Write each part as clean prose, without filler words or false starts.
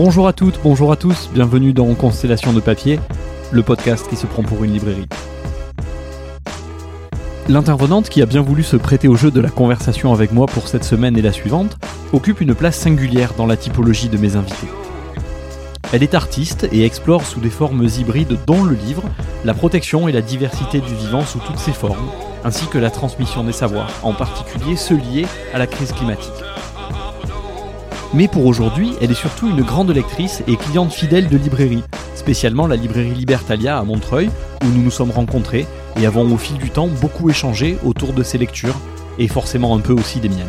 Bonjour à toutes, bonjour à tous, bienvenue dans Constellation de Papier, le podcast qui se prend pour une librairie. L'intervenante qui a bien voulu se prêter au jeu de la conversation avec moi pour cette semaine et la suivante occupe une place singulière dans la typologie de mes invités. Elle est artiste et explore sous des formes hybrides dans le livre la protection et la diversité du vivant sous toutes ses formes, ainsi que la transmission des savoirs, en particulier ceux liés à la crise climatique. Mais pour aujourd'hui, elle est surtout une grande lectrice et cliente fidèle de librairies, spécialement la librairie Libertalia à Montreuil, où nous nous sommes rencontrés et avons au fil du temps beaucoup échangé autour de ses lectures, et forcément un peu aussi des miennes.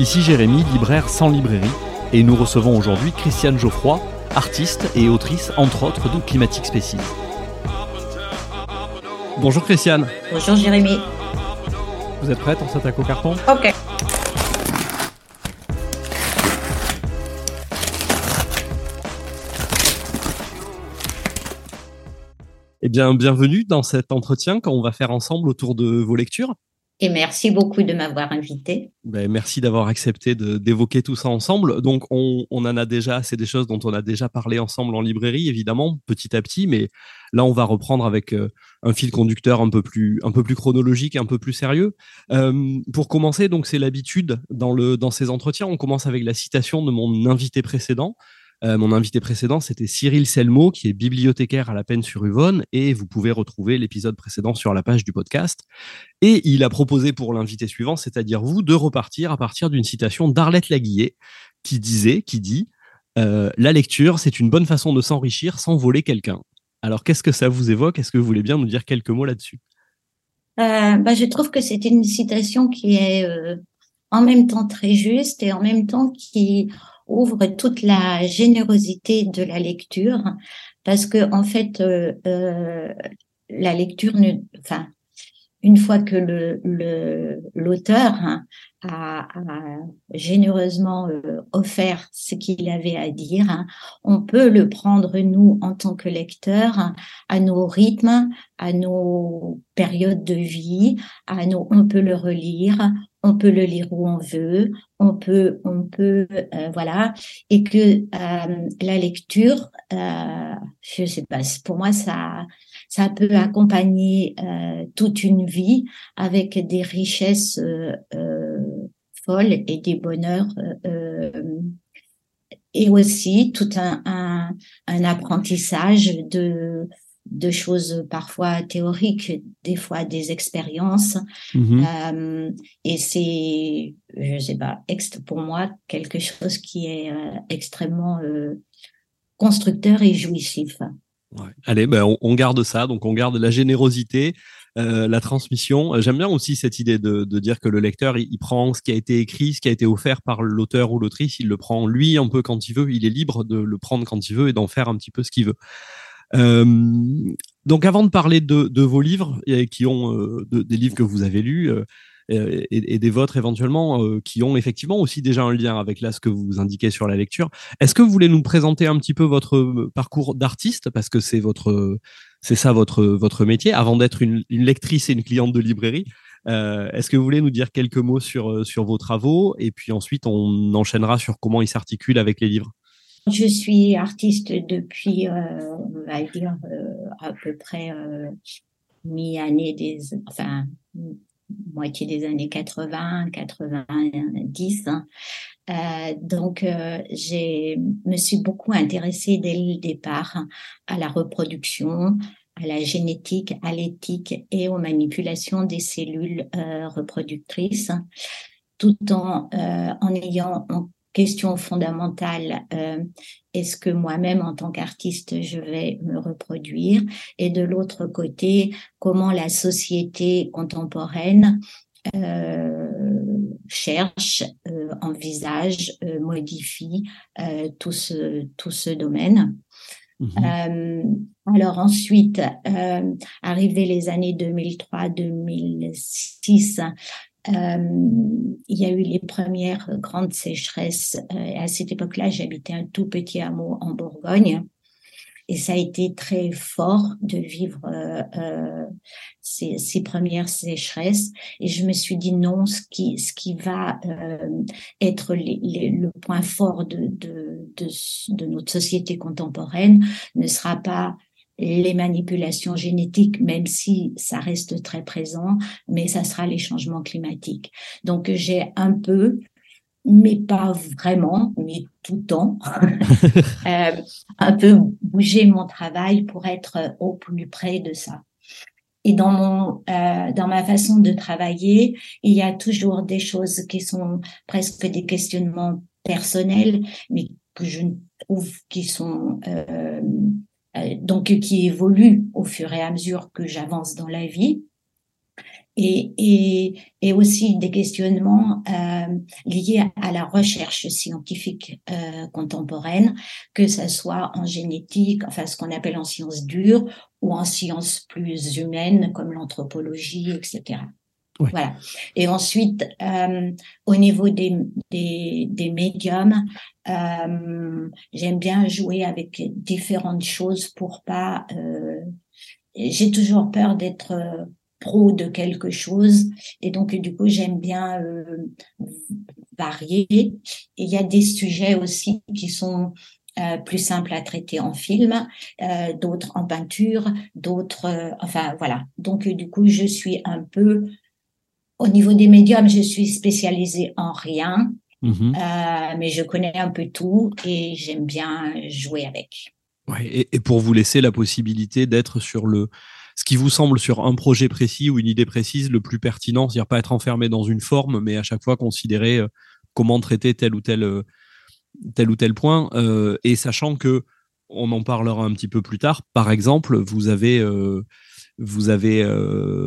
Ici Jérémy, libraire sans librairie, et nous recevons aujourd'hui Christiane Geoffroy, artiste et autrice, entre autres, de Climatic Species. Bonjour Christiane. Bonjour Jérémy. Vous êtes prête? On s'attaque au carton? Ok. Eh bien, bienvenue dans cet entretien qu'on va faire ensemble autour de vos lectures. Et merci beaucoup de m'avoir invité. Ben, merci d'avoir accepté d'évoquer tout ça ensemble. Donc, on en a déjà, c'est des choses dont on a déjà parlé ensemble en librairie, évidemment, petit à petit. Mais là, on va reprendre avec un fil conducteur un peu plus chronologique, un peu plus sérieux. Pour commencer, donc, c'est l'habitude dans ces entretiens. On commence avec la citation de mon invité précédent. Mon invité précédent, c'était Cyril Selmo, qui est bibliothécaire à La Pène-sur-Huveaune, et vous pouvez retrouver l'épisode précédent sur la page du podcast. Et il a proposé pour l'invité suivant, c'est-à-dire vous, de repartir à partir d'une citation d'Arlette Laguillet, qui dit « La lecture, c'est une bonne façon de s'enrichir sans voler quelqu'un ». Alors, qu'est-ce que ça vous évoque? Est-ce que vous voulez bien nous dire quelques mots là-dessus? Je trouve que c'est une citation qui est en même temps très juste et en même temps qui ouvre toute la générosité de la lecture, parce que en fait, la lecture, une fois que l'auteur a généreusement offert ce qu'il avait à dire, on peut le prendre nous en tant que lecteur à nos rythmes, à nos périodes de vie, on peut le relire. On peut le lire où on veut, voilà, et que la lecture, je sais pas, pour moi ça peut accompagner toute une vie avec des richesses folles et des bonheurs et aussi tout un apprentissage de choses parfois théoriques, des fois des expériences. Et c'est, je sais pas, pour moi, quelque chose qui est extrêmement constructeur et jouissif. Ouais. Allez, on garde ça, donc on garde la générosité, la transmission. J'aime bien aussi cette idée de dire que le lecteur, il prend ce qui a été écrit, ce qui a été offert par l'auteur ou l'autrice, il le prend lui un peu quand il veut, il est libre de le prendre quand il veut et d'en faire un petit peu ce qu'il veut. Donc avant de parler de vos livres qui ont des livres que vous avez lus et des vôtres éventuellement qui ont effectivement aussi déjà un lien avec là ce que vous indiquez sur la lecture, est-ce que vous voulez nous présenter un petit peu votre parcours d'artiste, parce que c'est ça votre métier avant d'être une lectrice et une cliente de librairie. Est-ce que vous voulez nous dire quelques mots sur vos travaux, et puis ensuite on enchaînera sur comment ils s'articulent avec les livres? Je suis artiste depuis, on va dire, à peu près moitié des années 80, 90. Donc, je me suis beaucoup intéressée dès le départ à la reproduction, à la génétique, à l'éthique et aux manipulations des cellules reproductrices, tout en ayant question fondamentale, est-ce que moi-même en tant qu'artiste je vais me reproduire, et de l'autre côté comment la société contemporaine cherche, envisage, modifie tout ce domaine. Alors ensuite, arrivées les années 2003-2006, il y a eu les premières grandes sécheresses. À cette époque-là, j'habitais un tout petit hameau en Bourgogne. Et ça a été très fort de vivre ces premières sécheresses. Et je me suis dit non, ce qui va être le point fort de notre société contemporaine ne sera pas les manipulations génétiques, même si ça reste très présent, mais ça sera les changements climatiques. Donc j'ai un peu, mais pas vraiment, mais tout le temps, un peu bouger mon travail pour être au plus près de ça. Et dans ma façon de travailler, il y a toujours des choses qui sont presque des questionnements personnels, mais que je trouve qui sont donc qui évoluent au fur et à mesure que j'avance dans la vie. Et aussi des questionnements liés à la recherche scientifique contemporaine, que ça soit en génétique, enfin ce qu'on appelle en sciences dures, ou en sciences plus humaines comme l'anthropologie, etc. Oui. Voilà. Et ensuite, au niveau des médiums, j'aime bien jouer avec différentes choses pour pas. J'ai toujours peur d'être pro de quelque chose, et donc du coup j'aime bien varier. Et il y a des sujets aussi qui sont plus simples à traiter en film, d'autres en peinture, d'autres enfin voilà. Donc du coup je suis un peu au niveau des médiums, je suis spécialisée en rien, mais je connais un peu tout et j'aime bien jouer avec. Ouais, et pour vous laisser la possibilité d'être sur ce qui vous semble sur un projet précis ou une idée précise le plus pertinent, c'est-à-dire pas être enfermé dans une forme, mais à chaque fois considérer comment traiter tel ou tel point, et sachant que on en parlera un petit peu plus tard. Par exemple, vous avez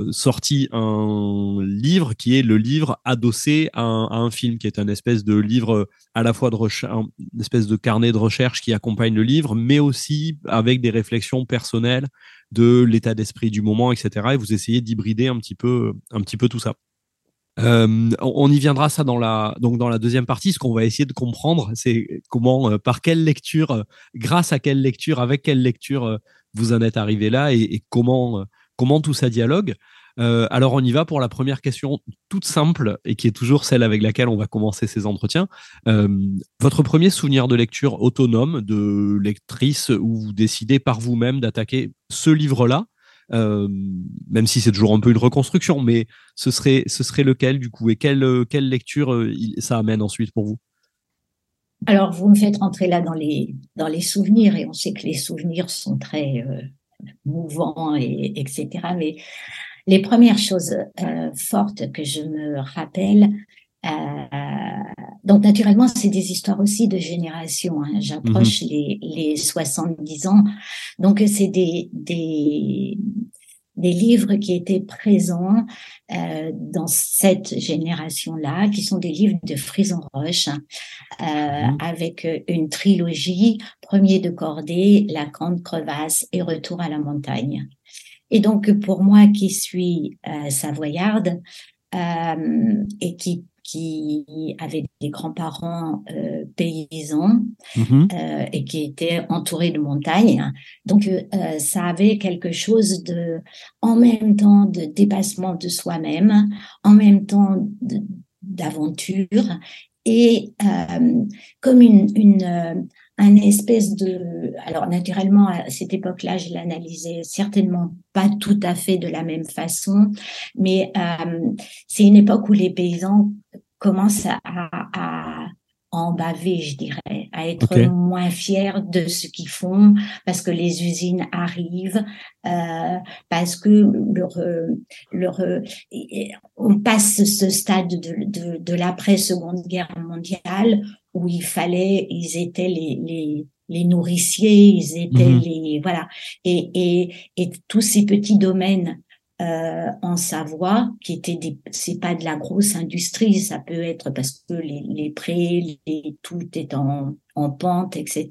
sorti un livre qui est le livre adossé à un film, qui est un espèce de livre à la fois une espèce de carnet de recherche qui accompagne le livre, mais aussi avec des réflexions personnelles de l'état d'esprit du moment, etc. Et vous essayez d'hybrider un petit peu tout ça. On y viendra ça dans la deuxième partie. Ce qu'on va essayer de comprendre, c'est comment, par quelle lecture, grâce à quelle lecture, avec quelle lecture vous en êtes arrivé là, et comment tout ça dialogue. Alors on y va pour la première question toute simple, et qui est toujours celle avec laquelle on va commencer ces entretiens. Votre premier souvenir de lecture autonome, de lectrice, où vous décidez par vous-même d'attaquer ce livre-là, même si c'est toujours un peu une reconstruction, mais ce serait lequel du coup, et quelle lecture ça amène ensuite pour vous? Alors vous me faites rentrer là dans les souvenirs, et on sait que les souvenirs sont très mouvants, et etc. Mais les premières choses fortes que je me rappelle, donc naturellement c'est des histoires aussi de génération, hein. J'approche les 70 ans, donc c'est des livres qui étaient présents dans cette génération-là, qui sont des livres de Frison Roche, avec une trilogie, Premier de Cordée, La Grande Crevasse et Retour à la Montagne. Et donc, pour moi qui suis savoyarde et qui avait des grands-parents paysans et qui étaient entourés de montagnes. Donc, ça avait quelque chose de, en même temps, de dépassement de soi-même, en même temps d'aventure, et comme un espèce de... Alors, naturellement, à cette époque-là, je l'analysais certainement pas tout à fait de la même façon, mais c'est une époque où les paysans commencent à en baver, je dirais, à être moins fiers de ce qu'ils font, parce que les usines arrivent, parce que on passe ce stade de l'après-Seconde Guerre mondiale, où ils étaient les nourriciers, ils étaient les, voilà. Et tous ces petits domaines, en Savoie, qui étaient c'est pas de la grosse industrie, ça peut être parce que les prés, tout est en pente, etc.,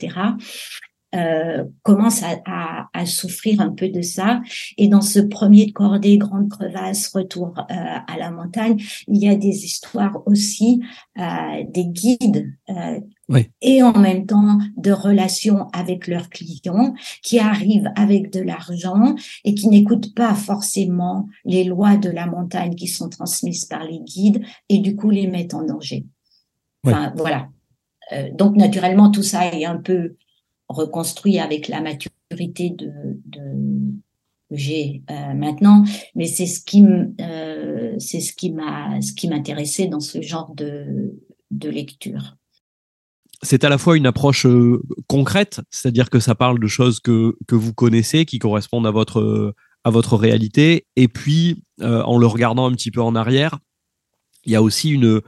commence à souffrir un peu de ça. Et dans ce Premier de Cordée, Grande Crevasse, Retour à la Montagne, il y a des histoires aussi, des guides oui. et en même temps de relations avec leurs clients qui arrivent avec de l'argent et qui n'écoutent pas forcément les lois de la montagne qui sont transmises par les guides et du coup les mettent en danger. Oui. Enfin, voilà. Donc naturellement tout ça est un peu reconstruit avec la maturité que j'ai maintenant, mais c'est ce qui m'intéressait dans ce genre de lecture. C'est à la fois une approche concrète, c'est-à-dire que ça parle de choses que vous connaissez, qui correspondent à votre réalité, et puis en le regardant un petit peu en arrière, il y a aussi une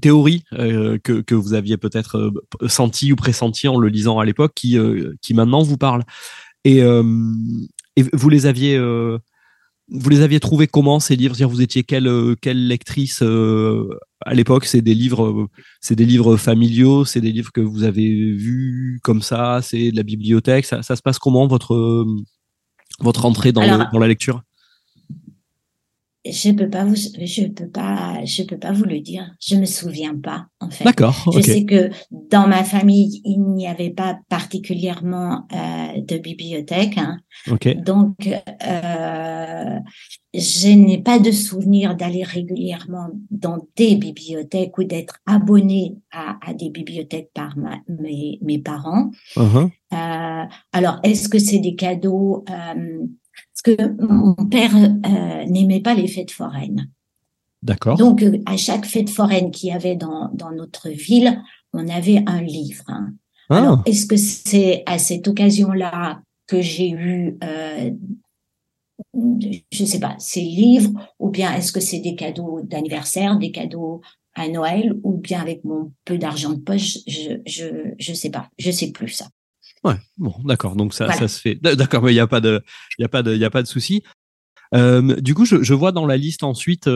théorie que vous aviez peut-être sentie ou pressentie en le lisant à l'époque, qui maintenant vous parle. Et vous les aviez trouvés comment, ces livres ? Vous étiez quelle lectrice à l'époque ? C'est des livres familiaux, c'est des livres que vous avez vus comme ça, c'est de la bibliothèque. Ça se passe comment, votre entrée dans la lecture ? Je peux pas vous le dire. Je me souviens pas, en fait. D'accord. Okay. Je sais que dans ma famille, il n'y avait pas particulièrement de bibliothèque. Hein. Okay. Donc, je n'ai pas de souvenir d'aller régulièrement dans des bibliothèques ou d'être abonnée à des bibliothèques par mes parents. Uh-huh. Alors, est-ce que c'est des cadeaux? Parce que mon père n'aimait pas les fêtes foraines. D'accord. Donc, à chaque fête foraine qu'il y avait dans notre ville, on avait un livre. Hein. Ah. Alors, est-ce que c'est à cette occasion-là que j'ai eu, je ne sais pas, ces livres, ou bien est-ce que c'est des cadeaux d'anniversaire, des cadeaux à Noël, ou bien avec mon peu d'argent de poche, je ne sais pas, je ne sais plus ça. Ouais, bon, d'accord, donc ça, voilà. Ça se fait. D'accord, mais il n'y a pas de souci. Du coup, je vois dans la liste ensuite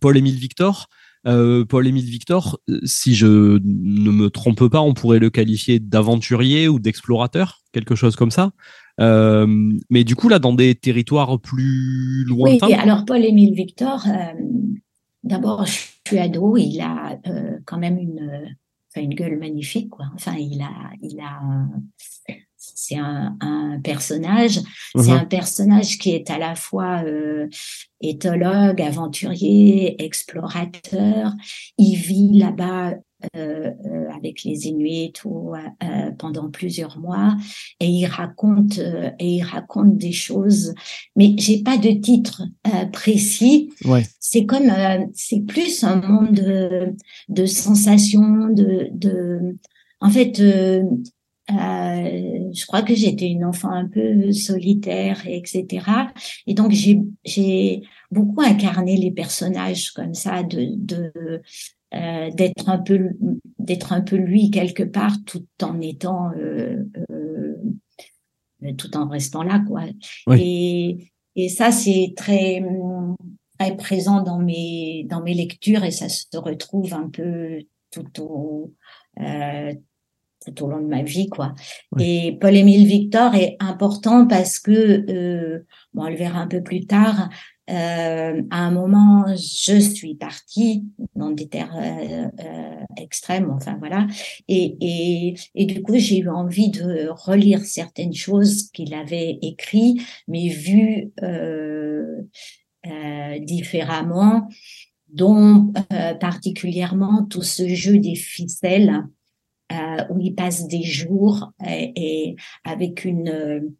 Paul-Émile Victor. Paul-Émile Victor, si je ne me trompe pas, on pourrait le qualifier d'aventurier ou d'explorateur, quelque chose comme ça. Mais du coup, là, dans des territoires plus lointains. Oui, alors Paul-Émile Victor, d'abord, je suis ado, il a quand même une gueule magnifique, quoi. Enfin, c'est un personnage. Mmh. C'est un personnage qui est à la fois éthologue, aventurier, explorateur. Il vit là-bas avec les Inuits pendant plusieurs mois, et il raconte des choses. Mais j'ai pas de titre précis. Ouais. C'est comme c'est plus un monde de sensations. En fait, je crois que j'étais une enfant un peu solitaire, etc. Et donc j'ai beaucoup incarné les personnages comme ça d'être un peu lui quelque part, tout en étant tout en restant là, quoi. Oui. Et ça, c'est très très présent dans mes lectures, et ça se retrouve un peu tout au long de ma vie, quoi. Oui. Et Paul-Émile Victor est important parce que on le verra un peu plus tard. À un moment, je suis partie dans des terres extrêmes, enfin voilà, et du coup j'ai eu envie de relire certaines choses qu'il avait écrites, mais vues différemment, dont particulièrement tout ce jeu des ficelles où il passe des jours et avec une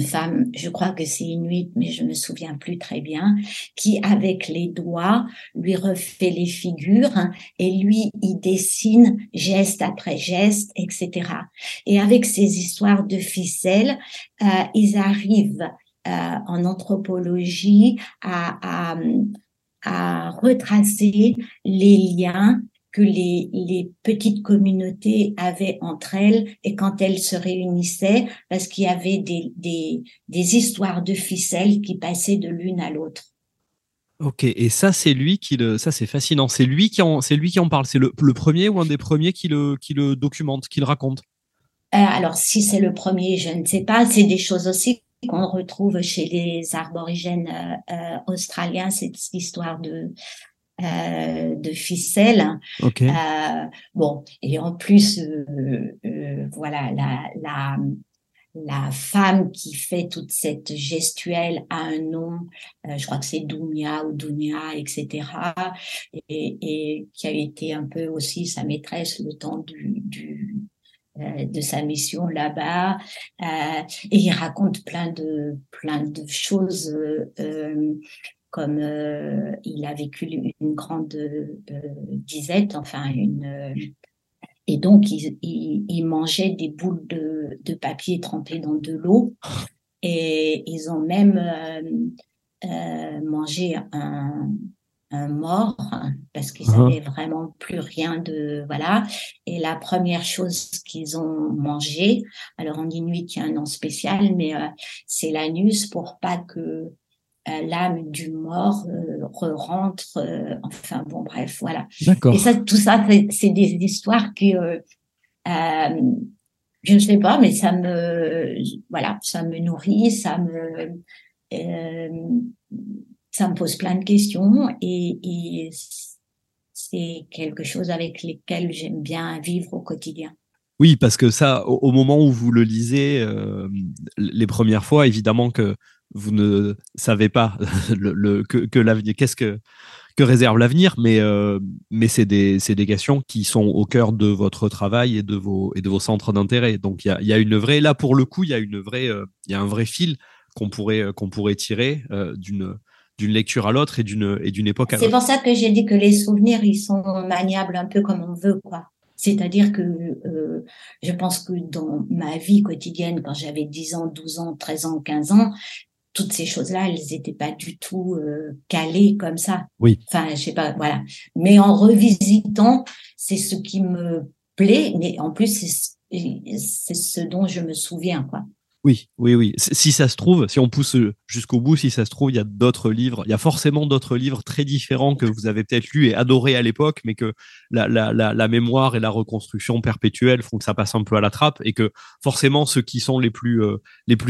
femme, je crois que c'est inuit, mais je me souviens plus très bien, qui avec les doigts lui refait les figures, hein, et lui il dessine geste après geste, etc. Et avec ces histoires de ficelles, ils arrivent en anthropologie à retracer les liens que les petites communautés avaient entre elles, et quand elles se réunissaient, parce qu'il y avait des histoires de ficelles qui passaient de l'une à l'autre. Ok, et ça c'est lui ça c'est fascinant. C'est lui qui en parle. C'est le premier ou un des premiers qui le documente, qui le raconte. Alors si c'est le premier, je ne sais pas. C'est des choses aussi qu'on retrouve chez les aborigènes australiens, cette histoire de ficelle. Okay. Bon, et en plus, voilà, la femme qui fait toute cette gestuelle a un nom, je crois que c'est Doumia ou Dounia, etc., et qui a été un peu aussi sa maîtresse le temps de sa mission là-bas, et il raconte plein de choses, comme il a vécu une grande disette, enfin et donc il mangeait des boules de papier trempées dans de l'eau, et ils ont même mangé un mort, parce qu'ils n'avaient vraiment plus rien de, voilà. Et la première chose qu'ils ont mangé, alors en inuit, il y a un nom spécial, mais c'est l'anus, pour pas que l'âme du mort rentre, enfin bon, bref, voilà. D'accord. Et ça, tout ça, c'est des histoires qui, je ne sais pas, mais ça me, voilà, ça me nourrit, ça me pose plein de questions, et c'est quelque chose avec lesquels j'aime bien vivre au quotidien. Oui, parce que ça, au moment où vous le lisez, les premières fois, évidemment que vous ne savez pas que l'avenir, qu'est-ce que réserve l'avenir, mais c'est des questions qui sont au cœur de votre travail et de vos centres d'intérêt. Donc il y a une vraie, là pour le coup, il y a un vrai fil qu'on pourrait tirer d'une lecture à l'autre et d'une époque à l'autre. C'est pour ça que j'ai dit que les souvenirs, ils sont maniables un peu comme on veut, quoi. C'est-à-dire que je pense que dans ma vie quotidienne, quand j'avais 10 ans, 12 ans, 13 ans, 15 ans, toutes ces choses-là, elles n'étaient pas du tout calées comme ça. Oui. Enfin, je sais pas, voilà. Mais en revisitant, c'est ce qui me plaît, mais en plus, c'est ce dont je me souviens, quoi. Oui, oui, oui. Si ça se trouve, si on pousse jusqu'au bout, si ça se trouve, il y a forcément d'autres livres très différents que vous avez peut-être lus et adorés à l'époque, mais que la mémoire et la reconstruction perpétuelle font que ça passe un peu à la trappe, et que forcément ceux qui sont les plus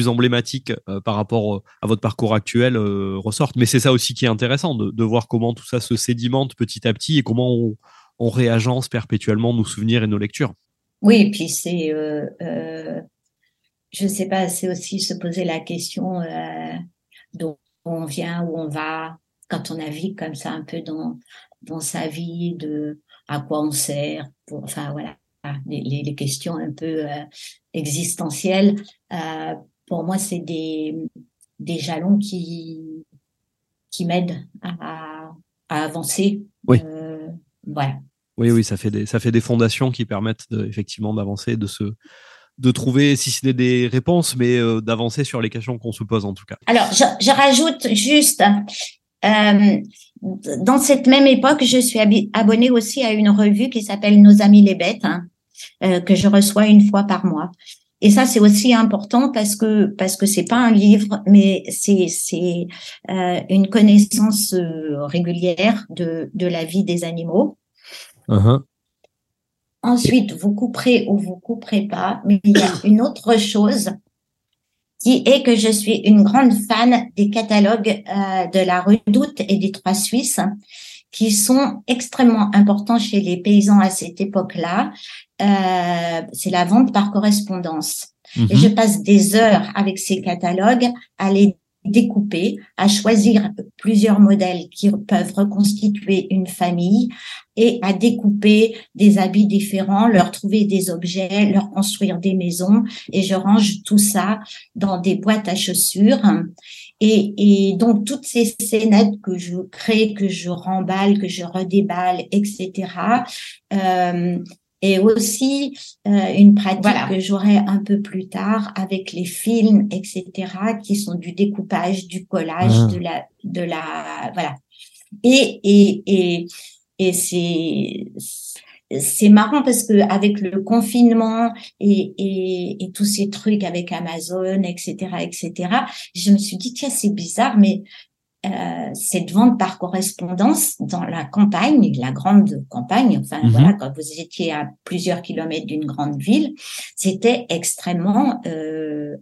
emblématiques par rapport à votre parcours actuel ressortent. Mais c'est ça aussi qui est intéressant, de voir comment tout ça se sédimente petit à petit, et comment on réagence perpétuellement nos souvenirs et nos lectures. Oui, et puis c'est... je sais pas, c'est aussi se poser la question d'où on vient, où on va, quand on navigue comme ça un peu dans sa vie, de à quoi on sert, pour, enfin voilà, les questions un peu existentielles. Pour moi, c'est des jalons qui m'aident à avancer. Oui. Voilà. Oui, oui, ça fait des fondations qui permettent effectivement d'avancer, de trouver, si ce n'est des réponses, mais d'avancer sur les questions qu'on se pose en tout cas. Alors, je rajoute juste, dans cette même époque, je suis abonnée aussi à une revue qui s'appelle Nos Amis les Bêtes, que je reçois une fois par mois. Et ça, c'est aussi important parce que c'est pas un livre, mais c'est une connaissance régulière de la vie des animaux. Uh-huh. Ensuite, vous couperez ou vous couperez pas, mais il y a une autre chose qui est que je suis une grande fan des catalogues de La Redoute et des Trois Suisses, qui sont extrêmement importants chez les paysans à cette époque-là. C'est la vente par correspondance. Mmh. Et je passe des heures avec ces catalogues à les découper, à choisir plusieurs modèles qui peuvent reconstituer une famille, et à découper des habits différents, leur trouver des objets, leur construire des maisons, et je range tout ça dans des boîtes à chaussures. Et donc, toutes ces scénettes que je crée, que je remballe, que je redéballe, etc., et aussi une pratique, voilà, que j'aurai un peu plus tard avec les films, etc., qui sont du découpage, du collage, de la voilà. Et c'est marrant parce que avec le confinement et tous ces trucs avec Amazon, etc., je me suis dit tiens, c'est bizarre, mais cette vente par correspondance dans la campagne, la grande campagne, enfin voilà, quand vous étiez à plusieurs kilomètres d'une grande ville, c'était extrêmement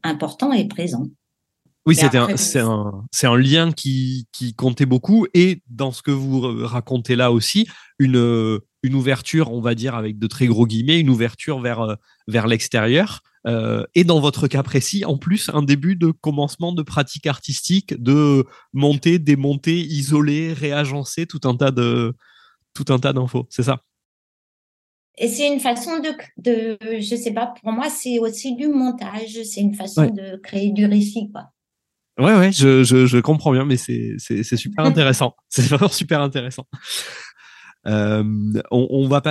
important et présent. Oui, c'est un lien qui comptait beaucoup. Et dans ce que vous racontez là aussi, une ouverture, on va dire avec de très gros guillemets, une ouverture vers l'extérieur. Et dans votre cas précis, en plus, un début de commencement de pratique artistique, de monter, démonter, isoler, réagencer, tout un tas d'infos. C'est ça. Et c'est une façon de je sais pas, pour moi, c'est aussi du montage. C'est une façon de créer du récit, quoi. Ouais, je comprends bien, mais c'est super intéressant. C'est vraiment super intéressant. On va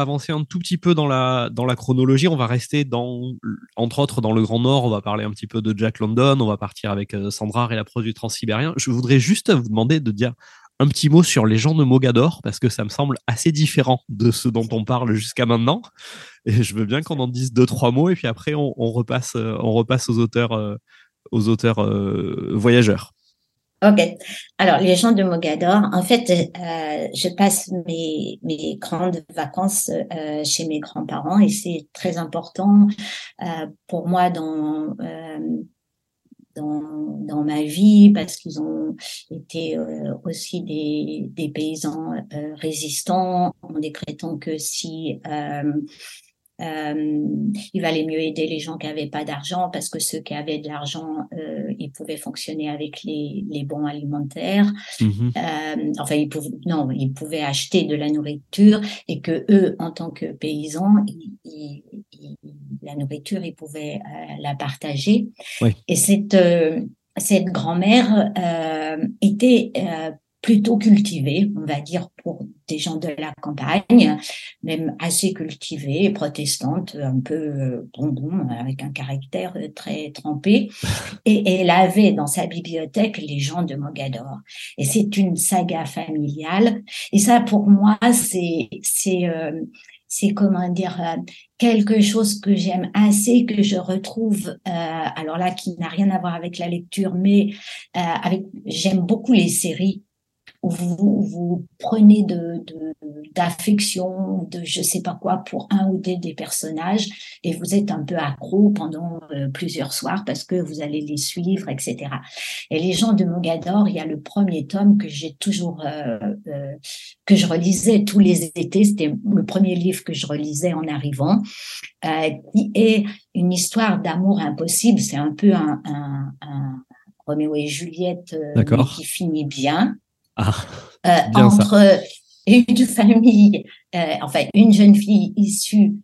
avancer un tout petit peu dans la chronologie. On va rester entre autres dans le Grand Nord. On va parler un petit peu de Jack London. On va partir avec Cendrars et la prose du Transsibérien. Je voudrais juste vous demander de dire un petit mot sur Les Gens de Mogador, parce que ça me semble assez différent de ce dont on parle jusqu'à maintenant. Et je veux bien qu'on en dise 2-3 mots, et puis après on repasse aux auteurs voyageurs. Ok. Alors, Les Gens de Mogador, en fait, je passe mes grandes vacances chez mes grands-parents, et c'est très important pour moi dans ma vie, parce qu'ils ont été aussi des paysans résistants, en décrétant que si il valait mieux aider les gens qui n'avaient pas d'argent, parce que ceux qui avaient de l'argent, ils pouvaient fonctionner avec les bons alimentaires. Ils pouvaient acheter de la nourriture, et que eux, en tant que paysans, la nourriture, ils pouvaient la partager. Oui. Et cette grand-mère était plutôt cultivée, on va dire, pour des gens de la campagne, même assez cultivée, protestante, un peu bonbon, avec un caractère très trempé. Et elle avait dans sa bibliothèque Les Gens de Mogador. Et c'est une saga familiale. Et ça, pour moi, c'est comment dire, quelque chose que j'aime assez, que je retrouve, alors là, qui n'a rien à voir avec la lecture, mais j'aime beaucoup les séries où vous prenez d'affection, de je sais pas quoi, pour un ou des personnages, et vous êtes un peu accro pendant plusieurs soirs, parce que vous allez les suivre, etc. Et Les Gens de Mogador, il y a le premier tome que j'ai toujours que je relisais tous les étés. C'était le premier livre que je relisais en arrivant, qui est une histoire d'amour impossible. C'est un peu un Roméo et Juliette qui finit bien. Entre une famille, une jeune fille issue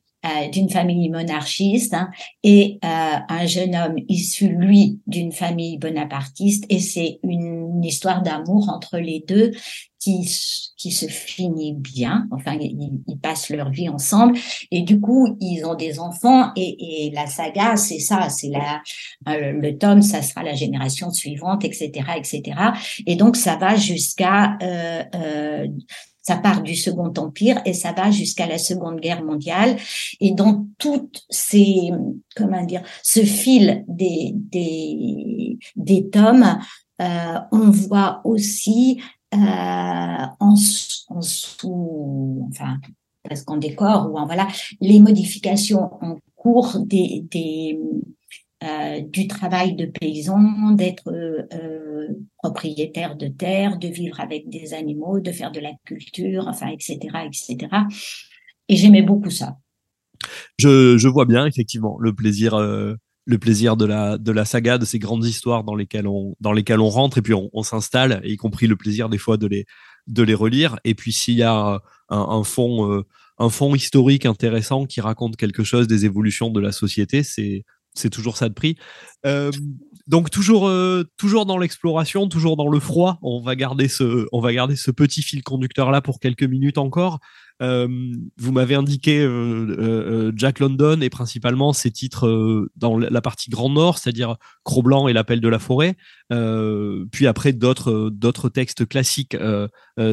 d'une famille monarchiste, et un jeune homme issu, lui, d'une famille bonapartiste, et c'est une histoire d'amour entre les deux qui se finit bien. Enfin, ils passent leur vie ensemble, et du coup, ils ont des enfants, et la saga, c'est ça, c'est le tome, ça sera la génération suivante, etc., etc. Et donc, ça va jusqu'à ça part du Second Empire et ça va jusqu'à la Seconde Guerre mondiale. Et dans toutes ces, ce fil des tomes, on voit aussi, parce qu'en décor ou en voilà, les modifications en cours du travail de paysan, d'être propriétaire de terre, de vivre avec des animaux, de faire de la culture, etc., etc. Et j'aimais beaucoup ça. Je vois bien, effectivement, le plaisir de la saga, de ces grandes histoires dans lesquelles on rentre, et puis on s'installe, y compris le plaisir des fois de les relire. Et puis s'il y a un fond historique intéressant qui raconte quelque chose des évolutions de la société, c'est toujours ça de prix. Donc toujours dans l'exploration, toujours dans le froid. On va garder ce petit fil conducteur là pour quelques minutes encore. Vous m'avez indiqué Jack London, et principalement ses titres dans la partie Grand Nord, c'est-à-dire Croc Blanc et L'Appel de la Forêt. Puis après d'autres textes classiques,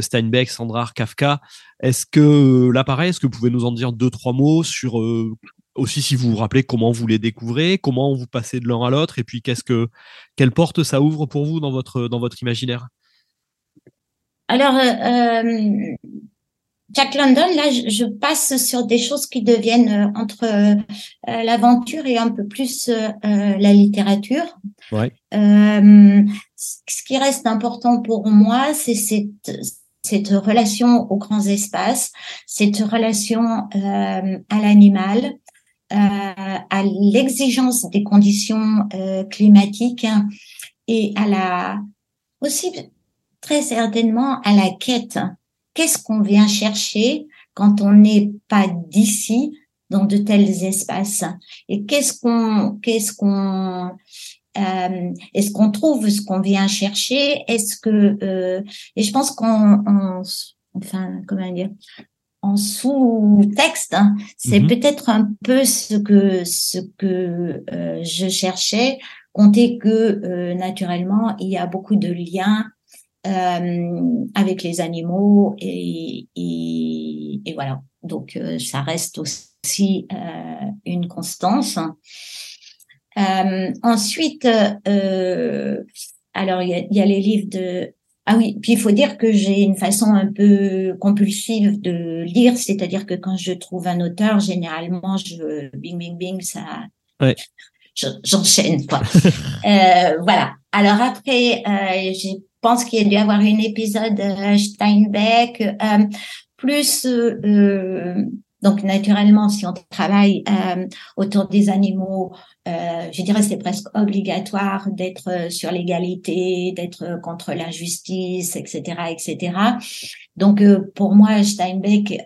Steinbeck, Cendrars, Kafka. Est-ce que là pareil, est-ce que vous pouvez nous en dire 2-3 mots sur aussi, si vous vous rappelez comment vous les découvrez, comment vous passez de l'un à l'autre, et puis quelle porte ça ouvre pour vous dans votre imaginaire ? Alors, Jack London, là, je passe sur des choses qui deviennent entre l'aventure et un peu plus la littérature. Ouais. Ce qui reste important pour moi, c'est cette relation aux grands espaces, cette relation à l'animal, à l'exigence des conditions climatiques et à aussi très certainement à la quête. Qu'est-ce qu'on vient chercher quand on n'est pas d'ici dans de tels espaces? Et est-ce qu'on trouve ce qu'on vient chercher? Est-ce que et je pense en sous-texte, hein, c'est peut-être un peu ce que je cherchais, compter que naturellement il y a beaucoup de liens avec les animaux et voilà. Donc ça reste aussi une constance. Ensuite, alors il y a les livres de... Ah oui, puis il faut dire que j'ai une façon un peu compulsive de lire, c'est-à-dire que quand je trouve un auteur, généralement, bing, ça... Ouais. J'enchaîne, quoi. Voilà. Alors après, je pense qu'il y a dû avoir un épisode Steinbeck, plus... donc naturellement, si on travaille autour des animaux, je dirais c'est presque obligatoire d'être sur l'égalité, d'être contre l'injustice, etc., etc. Donc pour moi, Steinbeck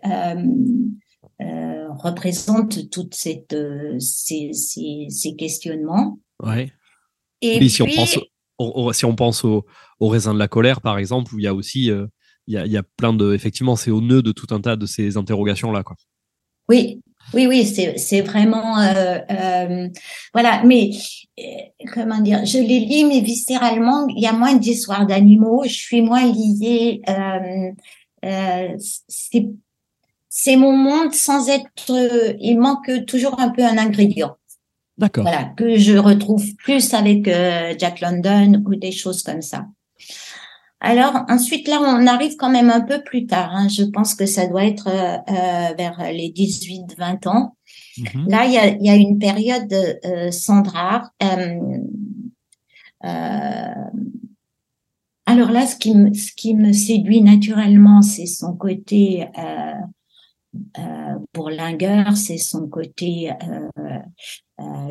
représente toutes ces questionnements. Ouais. Et puis, si on pense au raisin de la colère, par exemple, où il y a aussi il y a plein de, effectivement, c'est au nœud de tout un tas de ces interrogations là, quoi. Oui, c'est vraiment voilà, mais comment dire, je les lis, mais viscéralement, il y a moins d'histoires d'animaux, je suis moins liée, c'est mon monde sans être, il manque toujours un peu un ingrédient. D'accord. Voilà, que je retrouve plus avec Jack London ou des choses comme ça. Alors ensuite, là, on arrive quand même un peu plus tard. Hein. Je pense que ça doit être vers les 18-20 ans. Mm-hmm. Là, il y a une période Cendrars. Alors là, ce qui me séduit naturellement, c'est son côté bourlingueur, c'est son côté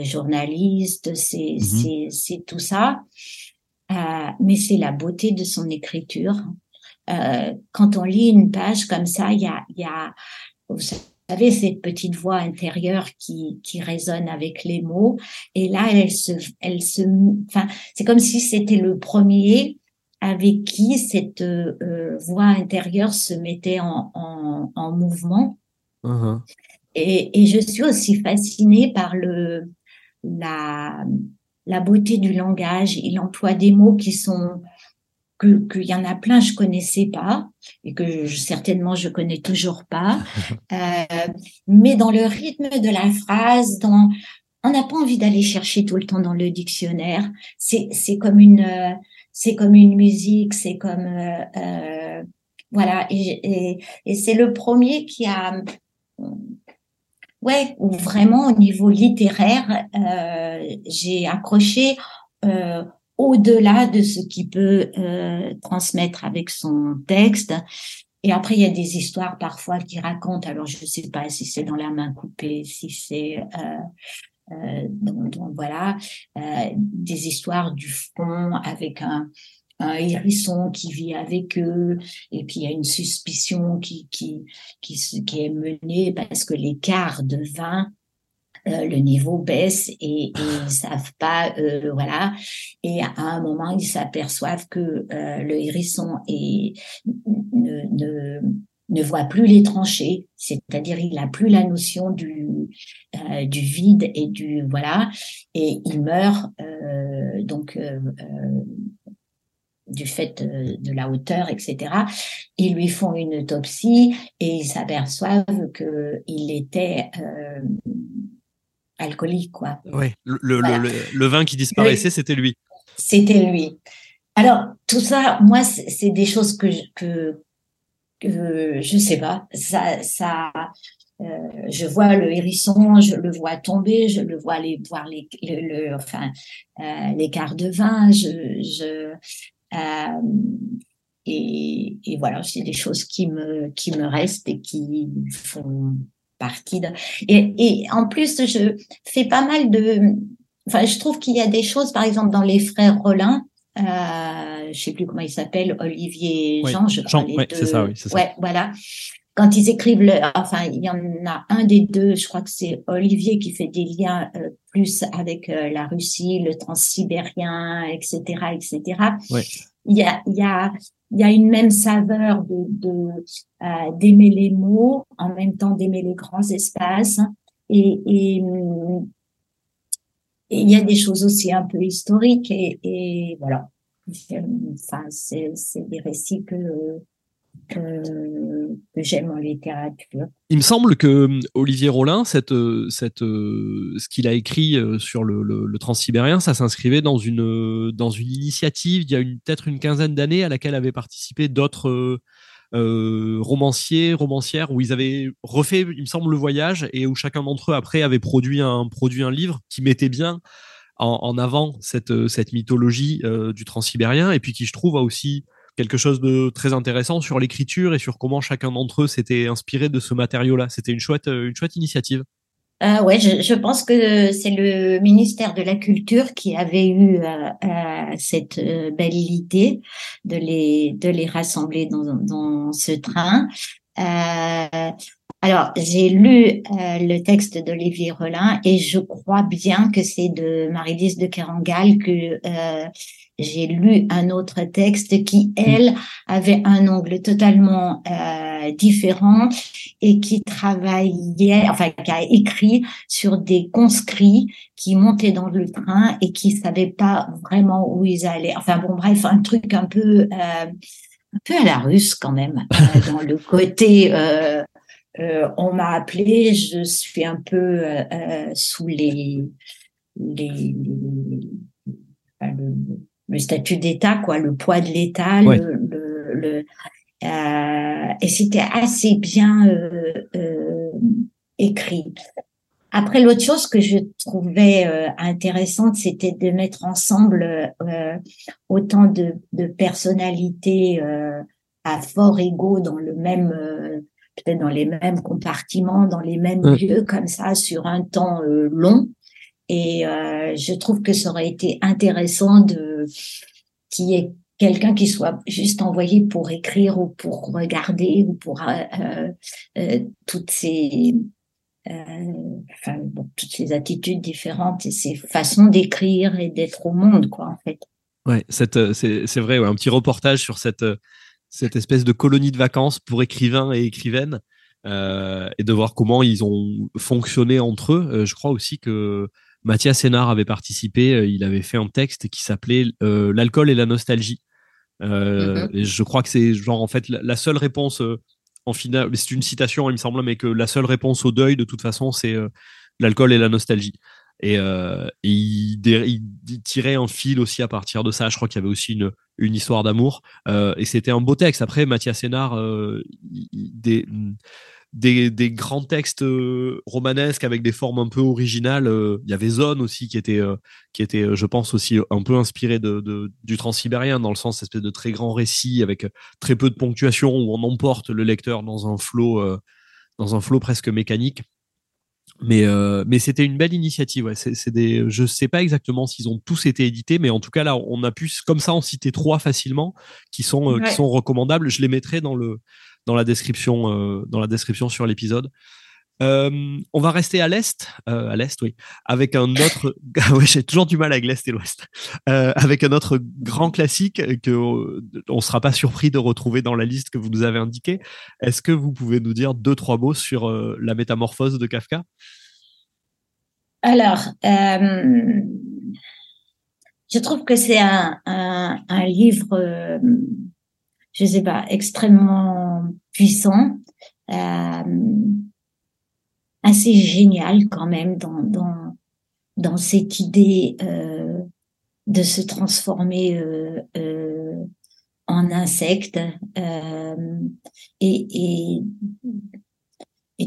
journaliste, c'est tout ça. Mais c'est la beauté de son écriture. Quand on lit une page comme ça, il y a, vous savez, cette petite voix intérieure qui résonne avec les mots. Et là, enfin, c'est comme si c'était le premier avec qui cette voix intérieure se mettait en mouvement. Uh-huh. Et je suis aussi fascinée par la beauté du langage. Il emploie des mots qui sont qu'il y en a plein je connaissais pas et que certainement je connais toujours pas, mais dans le rythme de la phrase, on n'a pas envie d'aller chercher tout le temps dans le dictionnaire. C'est comme une musique, c'est comme voilà, et c'est le premier qui a ouais, ou vraiment au niveau littéraire, j'ai accroché au-delà de ce qu'il peut transmettre avec son texte. Et après, il y a des histoires parfois qu'il raconte. Alors, je sais pas si c'est dans La main coupée, si c'est donc voilà, des histoires du fond avec un hérisson qui vit avec eux, et puis il y a une suspicion qui est menée parce que l'écart de vin, le niveau baisse et ils savent pas, voilà. Et à un moment, ils s'aperçoivent que le hérisson ne voit plus les tranchées, c'est-à-dire il n'a plus la notion du vide et du voilà, et il meurt donc. Du fait de la hauteur, etc. Ils lui font une autopsie et ils s'aperçoivent qu'il était alcoolique, quoi. Oui, voilà. Le vin qui disparaissait, c'était lui. C'était lui. Alors, tout ça, moi, c'est des choses que je, que, je sais pas, je vois le hérisson, je le vois tomber, je le vois l'écart de vin, et voilà, c'est des choses qui me restent et qui font partie de. Et en plus, je fais pas mal de. Enfin, je trouve qu'il y a des choses, par exemple, dans les frères Rollin. Je sais plus comment il s'appelle, Olivier et Jean, c'est ça, oui, c'est ça. Ouais, voilà. Quand ils écrivent, il y en a un des deux, je crois que c'est Olivier qui fait des liens plus avec la Russie, le Transsibérien, etc., etc. Ouais. Il y a une même saveur d'aimer les mots, en même temps d'aimer les grands espaces, et il y a des choses aussi un peu historiques, et voilà. Enfin, c'est des récits que j'aime en littérature. Il me semble que Olivier Rollin, ce qu'il a écrit sur le Transsibérien, ça s'inscrivait dans une initiative il y a peut-être une quinzaine d'années à laquelle avaient participé d'autres romanciers, romancières, où ils avaient refait, il me semble, le voyage, et où chacun d'entre eux après avait produit un livre qui mettait bien en avant cette mythologie du Transsibérien, et puis qui, je trouve, a aussi quelque chose de très intéressant sur l'écriture et sur comment chacun d'entre eux s'était inspiré de ce matériau-là. C'était une chouette initiative. Ouais, je pense que c'est le ministère de la Culture qui avait eu cette belle idée de les rassembler dans ce train. Alors, j'ai lu le texte d'Olivier Rollin, et je crois bien que c'est de Marie-Lise de Carangal que j'ai lu un autre texte qui, elle, avait un angle totalement différent, et qui qui a écrit sur des conscrits qui montaient dans le train et qui savaient pas vraiment où ils allaient. Enfin bon, bref, un truc un peu à la russe quand même, dans le côté. On m'a appelé, je suis un peu sous le statut d'État, quoi, le poids de l'État, ouais. Et c'était assez bien écrit. Après, l'autre chose que je trouvais intéressante, c'était de mettre ensemble autant de personnalités à fort ego dans le même. Peut-être dans les mêmes compartiments, dans les mêmes lieux, comme ça, sur un temps long. Et je trouve que ça aurait été intéressant qu'il y ait quelqu'un qui soit juste envoyé pour écrire ou pour regarder ou pour toutes ces attitudes différentes et ces façons d'écrire et d'être au monde, quoi, en fait. Ouais, c'est vrai, ouais, un petit reportage sur cette espèce de colonie de vacances pour écrivains et écrivaines, et de voir comment ils ont fonctionné entre eux. Je crois aussi que Mathias Sénard avait participé, il avait fait un texte qui s'appelait « L'Alcool et la Nostalgie ». Et je crois que c'est genre, en fait, la seule réponse, en final, c'est une citation, il me semble, mais que la seule réponse au deuil, de toute façon, c'est « L'Alcool et la Nostalgie ». Et il tirait un fil aussi à partir de ça. Je crois qu'il y avait aussi une histoire d'amour, et c'était un beau texte. Après, Mathias Sénard, des grands textes romanesques avec des formes un peu originales. Il y avait Zone aussi qui était, je pense, aussi un peu inspiré du Transsibérien, dans le sens cette espèce de très grand récit avec très peu de ponctuation, où on emporte le lecteur dans un flot presque mécanique. Mais c'était une belle initiative. Ouais. Je sais pas exactement s'ils ont tous été édités, mais en tout cas là, on a pu comme ça en citer trois facilement qui sont recommandables. Je les mettrai dans la description sur l'épisode. On va rester à l'est, oui, avec un autre. Ouais, j'ai toujours du mal avec l'est et l'ouest. Avec un autre grand classique on sera pas surpris de retrouver dans la liste que vous nous avez indiquée. Est-ce que vous pouvez nous dire 2-3 mots sur La Métamorphose de Kafka ? Alors, je trouve que c'est un livre, je sais pas, extrêmement puissant. Assez génial quand même dans cette idée de se transformer en insectes et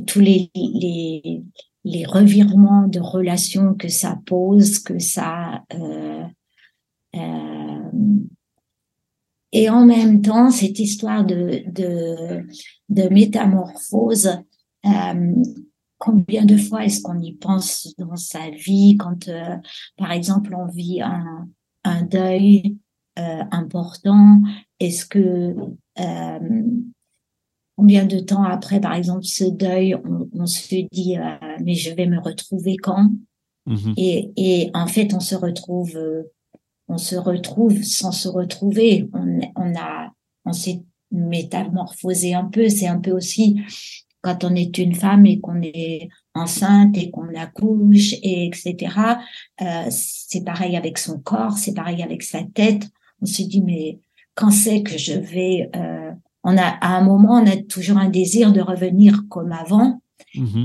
tous les revirements de relations que ça pose, que ça... et en même temps, cette histoire de métamorphose, combien de fois est-ce qu'on y pense dans sa vie quand, par exemple, on vit un deuil important? Est-ce que combien de temps après, par exemple, ce deuil, on se dit « mais je vais me retrouver quand ?» Et en fait, on se retrouve... on se retrouve sans se retrouver, on s'est métamorphosé un peu. C'est un peu aussi quand on est une femme et qu'on est enceinte et qu'on accouche, et etc. C'est pareil avec son corps, c'est pareil avec sa tête. On se dit mais quand c'est que je vais on a à un moment on a toujours un désir de revenir comme avant,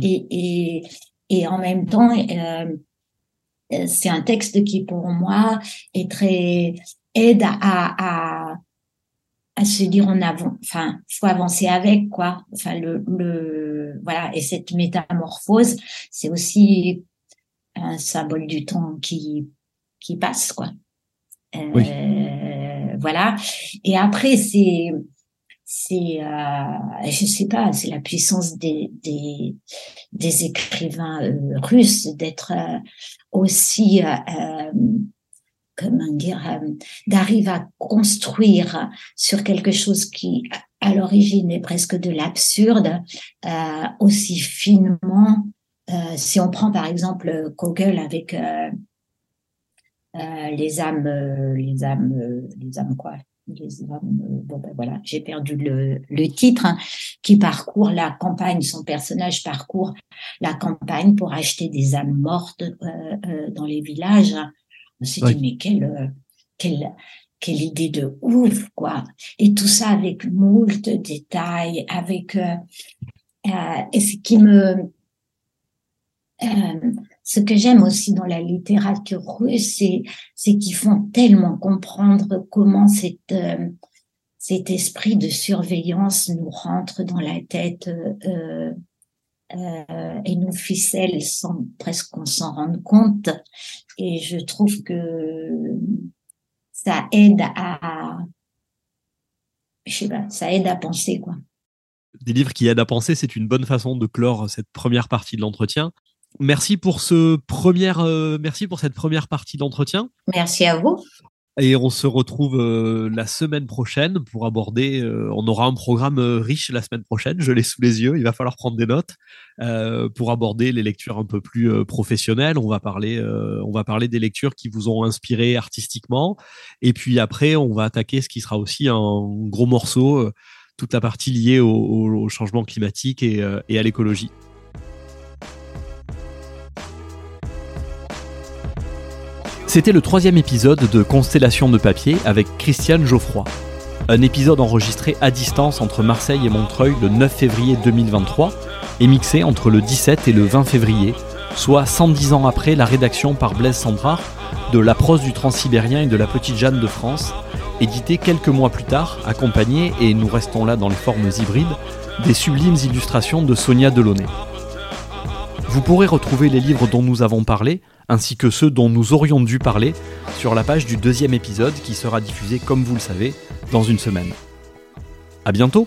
et en même temps c'est un texte qui, pour moi, est très aide à se dire on avance, enfin, faut avancer avec quoi. Enfin, voilà. Et cette métamorphose, c'est aussi un symbole du temps qui passe quoi. Oui. Voilà. Et après, je sais pas, c'est la puissance des écrivains russes d'être aussi d'arriver à construire sur quelque chose qui à l'origine est presque de l'absurde aussi finement. Si on prend par exemple Gogol avec les âmes, j'ai perdu le titre, hein, qui parcourt la campagne, son personnage parcourt la campagne pour acheter des âmes mortes dans les villages. On s'est dit, mais quelle idée de ouf, quoi. Et tout ça avec moult détails, avec... et ce qui me... ce que j'aime aussi dans la littérature russe, c'est qu'ils font tellement comprendre comment cet esprit de surveillance nous rentre dans la tête et nous ficelle sans presque qu'on s'en rende compte. Et je trouve que ça aide à penser, quoi. Des livres qui aident à penser, c'est une bonne façon de clore cette première partie de l'entretien. Merci pour cette première partie d'entretien. Merci à vous. Et on se retrouve la semaine prochaine pour aborder... on aura un programme riche la semaine prochaine, je l'ai sous les yeux, il va falloir prendre des notes pour aborder les lectures un peu plus professionnelles. On va parler des lectures qui vous ont inspiré artistiquement. Et puis après, on va attaquer ce qui sera aussi un gros morceau, toute la partie liée au changement climatique et à l'écologie. C'était le 3e épisode de Constellation de Papier avec Christiane Geoffroy. Un épisode enregistré à distance entre Marseille et Montreuil le 9 février 2023 et mixé entre le 17 et le 20 février, soit 110 ans après la rédaction par Blaise Cendrars de La Prose du Transsibérien et de la petite Jeanne de France, édité quelques mois plus tard, accompagné, et nous restons là dans les formes hybrides, des sublimes illustrations de Sonia Delaunay. Vous pourrez retrouver les livres dont nous avons parlé, ainsi que ceux dont nous aurions dû parler, sur la page du 2e épisode qui sera diffusé, comme vous le savez, dans une semaine. À bientôt!